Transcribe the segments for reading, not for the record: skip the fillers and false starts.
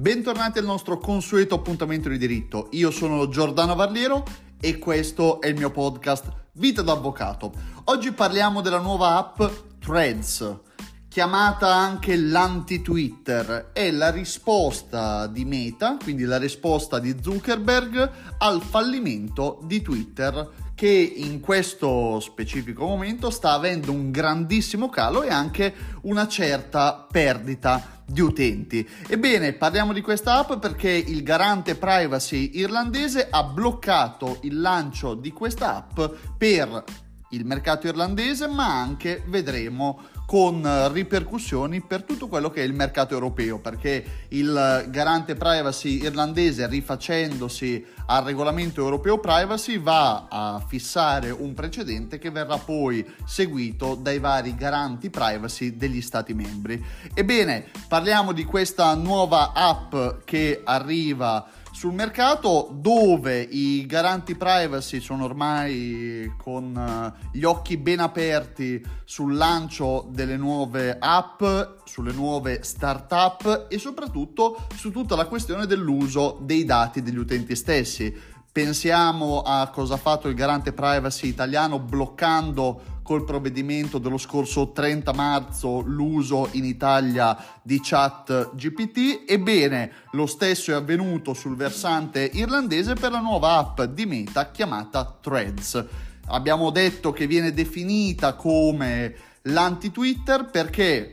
Bentornati al nostro consueto appuntamento di diritto. Io sono Giordano Barliero e questo è il mio podcast Vita d'Avvocato. Oggi parliamo della nuova app Threads, chiamata anche l'anti-Twitter. È la risposta di Meta, quindi la risposta di Zuckerberg al fallimento di Twitter, che in questo specifico momento sta avendo un grandissimo calo e anche una certa perdita di utenti. Ebbene, parliamo di questa app perché il Garante Privacy irlandese ha bloccato il lancio di questa app per il mercato irlandese, ma anche, vedremo, con ripercussioni per tutto quello che è il mercato europeo, perché il Garante Privacy irlandese, rifacendosi al regolamento europeo privacy, va a fissare un precedente che verrà poi seguito dai vari garanti privacy degli stati membri. Ebbene, parliamo di questa nuova app che arriva sul mercato, dove i garanti privacy sono ormai con gli occhi ben aperti sul lancio delle nuove app, sulle nuove startup e soprattutto su tutta la questione dell'uso dei dati degli utenti stessi. Pensiamo a cosa ha fatto il Garante Privacy italiano bloccando col provvedimento dello scorso 30 marzo l'uso in Italia di Chat GPT. Ebbene, lo stesso è avvenuto sul versante irlandese per la nuova app di Meta chiamata Threads. Abbiamo detto che viene definita come l'anti-Twitter perché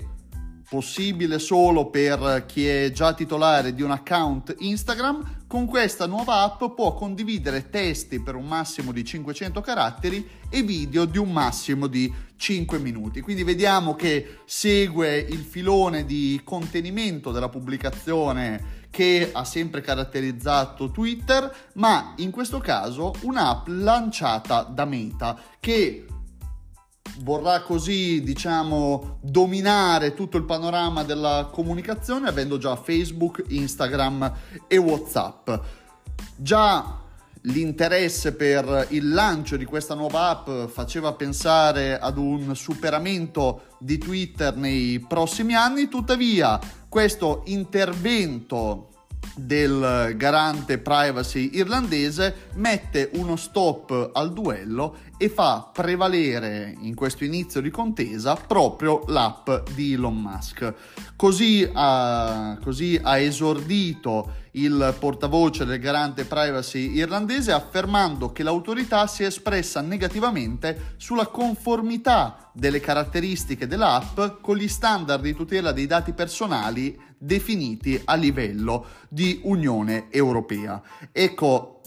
possibile solo per chi è già titolare di un account Instagram. Con questa nuova app può condividere testi per un massimo di 500 caratteri e video di un massimo di 5 minuti. Quindi vediamo che segue il filone di contenimento della pubblicazione che ha sempre caratterizzato Twitter, ma in questo caso un'app lanciata da Meta che vorrà così, dominare tutto il panorama della comunicazione, avendo già Facebook, Instagram e WhatsApp. Già l'interesse per il lancio di questa nuova app faceva pensare ad un superamento di Twitter nei prossimi anni, tuttavia questo intervento del Garante Privacy irlandese mette uno stop al duello e fa prevalere in questo inizio di contesa proprio l'app di Elon Musk. Così ha esordito il portavoce del Garante Privacy irlandese, affermando che l'autorità si è espressa negativamente sulla conformità delle caratteristiche dell'app con gli standard di tutela dei dati personali definiti a livello di Unione Europea. Ecco,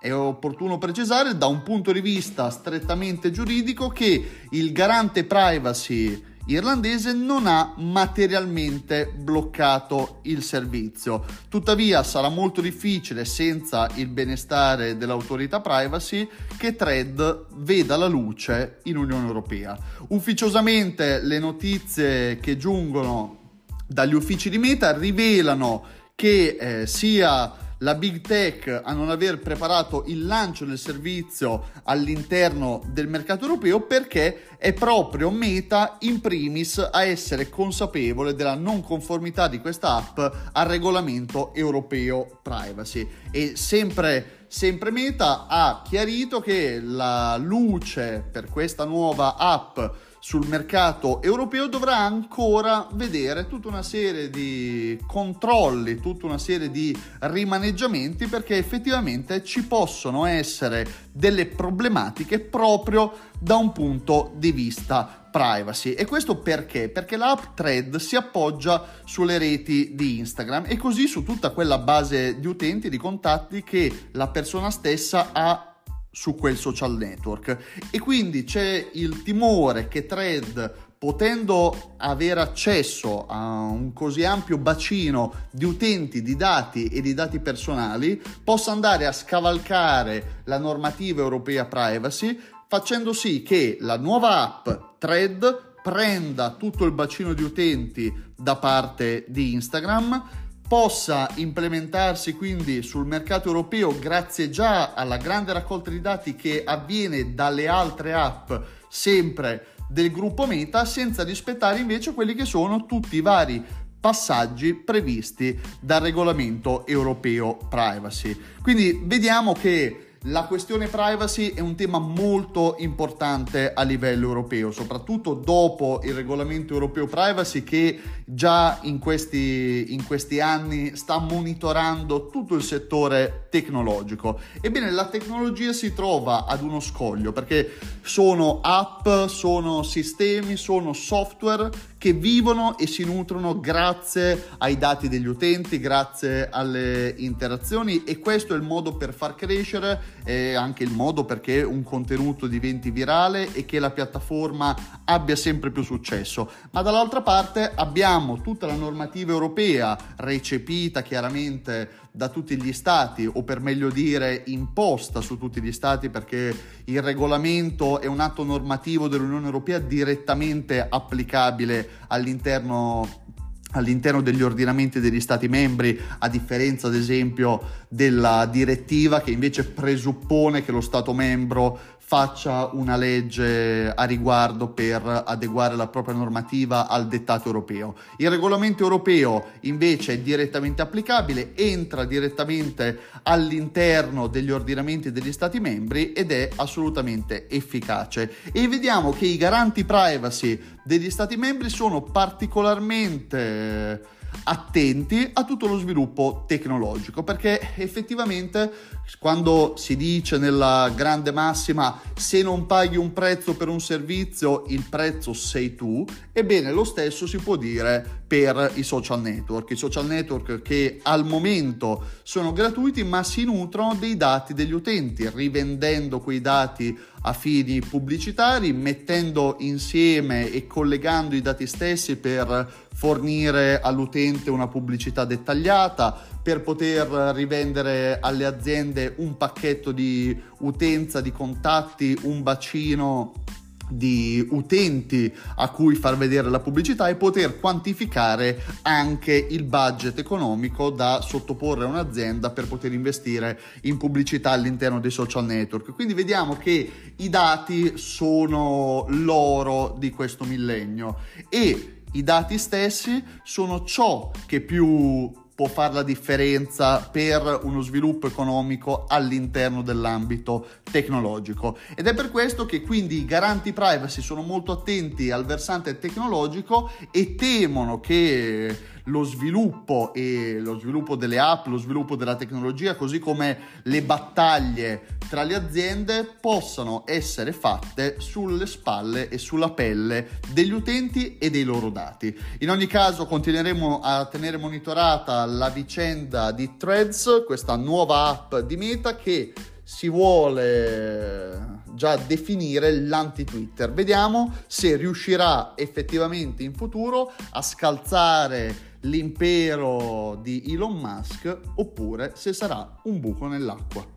è opportuno precisare da un punto di vista strettamente giuridico che il Garante Privacy irlandese non ha materialmente bloccato il servizio. Tuttavia sarà molto difficile, senza il benestare dell'autorità privacy, che Threads veda la luce in Unione Europea. Ufficiosamente le notizie che giungono dagli uffici di Meta rivelano che sia la Big Tech a non aver preparato il lancio del servizio all'interno del mercato europeo, perché è proprio Meta in primis a essere consapevole della non conformità di questa app al regolamento europeo privacy. E sempre Meta ha chiarito che la luce per questa nuova app sul mercato europeo dovrà ancora vedere tutta una serie di controlli, tutta una serie di rimaneggiamenti, perché effettivamente ci possono essere delle problematiche proprio da un punto di vista privacy. E questo perché? Perché l'app Threads si appoggia sulle reti di Instagram e così su tutta quella base di utenti, di contatti che la persona stessa ha su quel social network, e quindi c'è il timore che Threads, potendo avere accesso a un così ampio bacino di utenti, di dati e di dati personali, possa andare a scavalcare la normativa europea privacy, facendo sì che la nuova app Threads prenda tutto il bacino di utenti da parte di Instagram, possa implementarsi quindi sul mercato europeo grazie già alla grande raccolta di dati che avviene dalle altre app sempre del gruppo Meta, senza rispettare invece quelli che sono tutti i vari passaggi previsti dal regolamento europeo privacy. Quindi vediamo che la questione privacy è un tema molto importante a livello europeo, soprattutto dopo il regolamento europeo privacy che già in questi anni sta monitorando tutto il settore tecnologico. Ebbene, la tecnologia si trova ad uno scoglio perché sono app, sono sistemi, sono software che vivono e si nutrono grazie ai dati degli utenti, grazie alle interazioni, e questo è il modo per far crescere, è anche il modo perché un contenuto diventi virale e che la piattaforma abbia sempre più successo. Ma dall'altra parte abbiamo tutta la normativa europea recepita chiaramente da tutti gli stati, o per meglio dire imposta su tutti gli stati, perché il regolamento è un atto normativo dell'Unione Europea direttamente applicabile all'interno degli ordinamenti degli stati membri, a differenza ad esempio della direttiva che invece presuppone che lo stato membro faccia una legge a riguardo per adeguare la propria normativa al dettato europeo. Il regolamento europeo invece è direttamente applicabile, entra direttamente all'interno degli ordinamenti degli stati membri ed è assolutamente efficace. E vediamo che i garanti privacy degli stati membri sono particolarmente attenti a tutto lo sviluppo tecnologico, perché effettivamente quando si dice nella grande massima se non paghi un prezzo per un servizio il prezzo sei tu, ebbene lo stesso si può dire per i social network, che al momento sono gratuiti ma si nutrono dei dati degli utenti, rivendendo quei dati a fini pubblicitari, mettendo insieme e collegando i dati stessi per fornire all'utente una pubblicità dettagliata, per poter rivendere alle aziende un pacchetto di utenza, di contatti, un bacino di utenti a cui far vedere la pubblicità, e poter quantificare anche il budget economico da sottoporre a un'azienda per poter investire in pubblicità all'interno dei social network. Quindi vediamo che i dati sono l'oro di questo millennio e i dati stessi sono ciò che più può fare la differenza per uno sviluppo economico all'interno dell'ambito tecnologico, ed è per questo che quindi i garanti privacy sono molto attenti al versante tecnologico e temono che lo sviluppo delle app, lo sviluppo della tecnologia, così come le battaglie tra le aziende, possano essere fatte sulle spalle e sulla pelle degli utenti e dei loro dati. In ogni caso continueremo a tenere monitorata la vicenda di Threads, questa nuova app di Meta che si vuole già definire l'anti-Twitter. Vediamo se riuscirà effettivamente in futuro a scalzare l'impero di Elon Musk oppure se sarà un buco nell'acqua.